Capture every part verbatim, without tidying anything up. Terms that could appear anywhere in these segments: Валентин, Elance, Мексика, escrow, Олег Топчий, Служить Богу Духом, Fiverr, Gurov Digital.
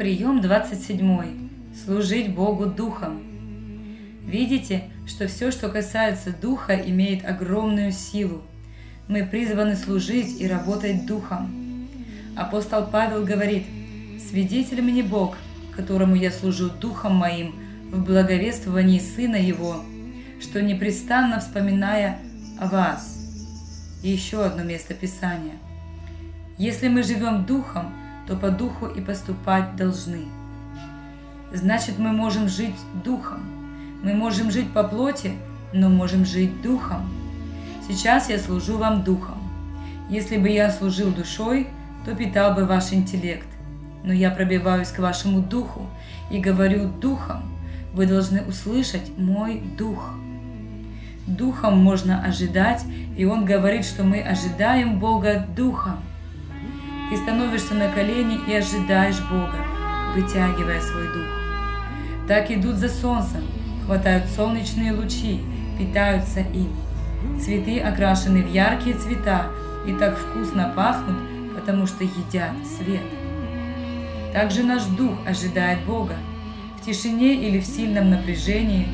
Прием двадцать семь. Служить Богу Духом. Видите, что все, что касается Духа, имеет огромную силу. Мы призваны служить и работать Духом. Апостол Павел говорит: «Свидетель мне Бог, которому я служу Духом моим в благовествовании Сына Его, что непрестанно вспоминая о вас». И еще одно место Писания. Если мы живем Духом, то по Духу и поступать должны. Значит, мы можем жить Духом. Мы можем жить по плоти, но можем жить Духом. Сейчас я служу вам Духом. Если бы я служил душой, то питал бы ваш интеллект. Но я пробиваюсь к вашему Духу и говорю Духом. Вы должны услышать мой Дух. Духом можно ожидать, и Он говорит, что мы ожидаем Бога Духом. Ты становишься на колени и ожидаешь Бога, вытягивая свой дух. Так идут за солнцем, хватают солнечные лучи, питаются им. Цветы окрашены в яркие цвета и так вкусно пахнут, потому что едят свет. Также наш дух ожидает Бога. В тишине или в сильном напряжении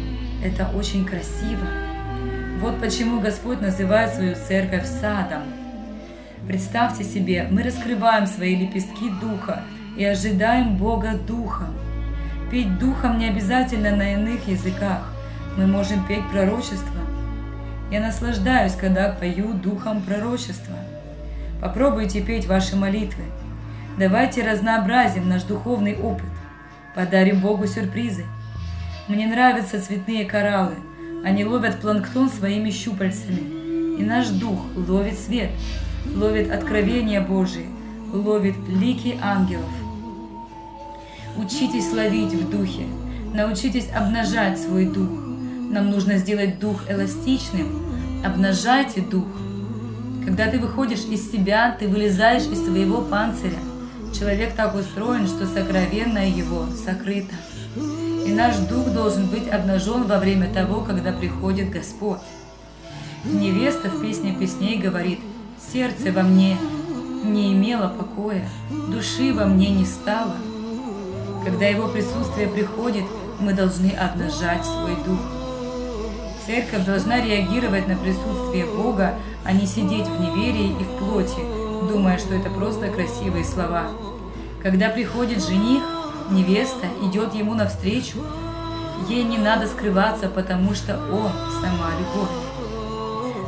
это очень красиво. Вот почему Господь называет свою церковь садом. Представьте себе, мы раскрываем свои лепестки Духа и ожидаем Бога Духом. Петь Духом не обязательно на иных языках. Мы можем петь пророчество. Я наслаждаюсь, когда пою Духом пророчества. Попробуйте петь ваши молитвы. Давайте разнообразим наш духовный опыт. Подарим Богу сюрпризы. Мне нравятся цветные кораллы. Они ловят планктон своими щупальцами. И наш дух ловит свет, ловит откровения Божии, ловит лики ангелов. Учитесь ловить в духе, научитесь обнажать свой дух. Нам нужно сделать дух эластичным. Обнажайте дух. Когда ты выходишь из себя, ты вылезаешь из своего панциря. Человек так устроен, что сокровенное его сокрыто. И наш дух должен быть обнажен во время того, когда приходит Господь. Невеста в песне песней говорит: «Сердце во мне не имело покоя, души во мне не стало». Когда Его присутствие приходит, мы должны обнажать свой дух. Церковь должна реагировать на присутствие Бога, а не сидеть в неверии и в плоти, думая, что это просто красивые слова. Когда приходит жених, невеста идет ему навстречу. Ей не надо скрываться, потому что он сама любовь.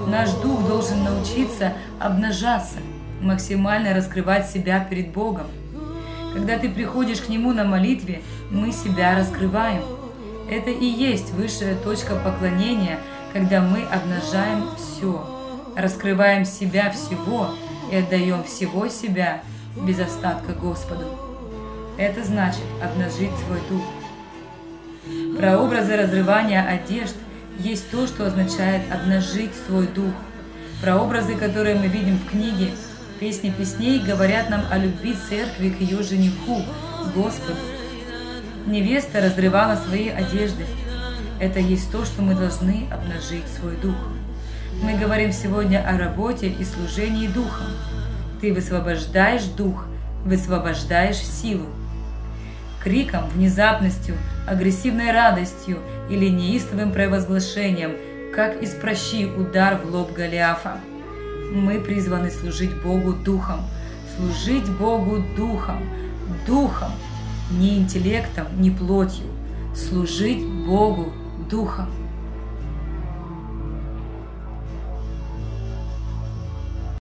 Наш дух должен научиться обнажаться, максимально раскрывать себя перед Богом. Когда ты приходишь к Нему на молитве, мы себя раскрываем. Это и есть высшая точка поклонения, когда мы обнажаем все, раскрываем себя всего и отдаем всего себя без остатка Господу. Это значит обнажить свой дух. Прообразы разрывания одежд есть то, что означает обнажить свой дух. Прообразы, которые мы видим в книге «Песни песней», говорят нам о любви церкви к ее жениху, Господу. Невеста разрывала свои одежды. Это есть то, что мы должны обнажить свой дух. Мы говорим сегодня о работе и служении духом. Ты высвобождаешь дух, высвобождаешь силу. Криком, внезапностью, агрессивной радостью или неистовым провозглашением, как из прощи удар в лоб Голиафа. Мы призваны служить Богу Духом, служить Богу Духом, Духом, не интеллектом, не плотью, служить Богу Духом.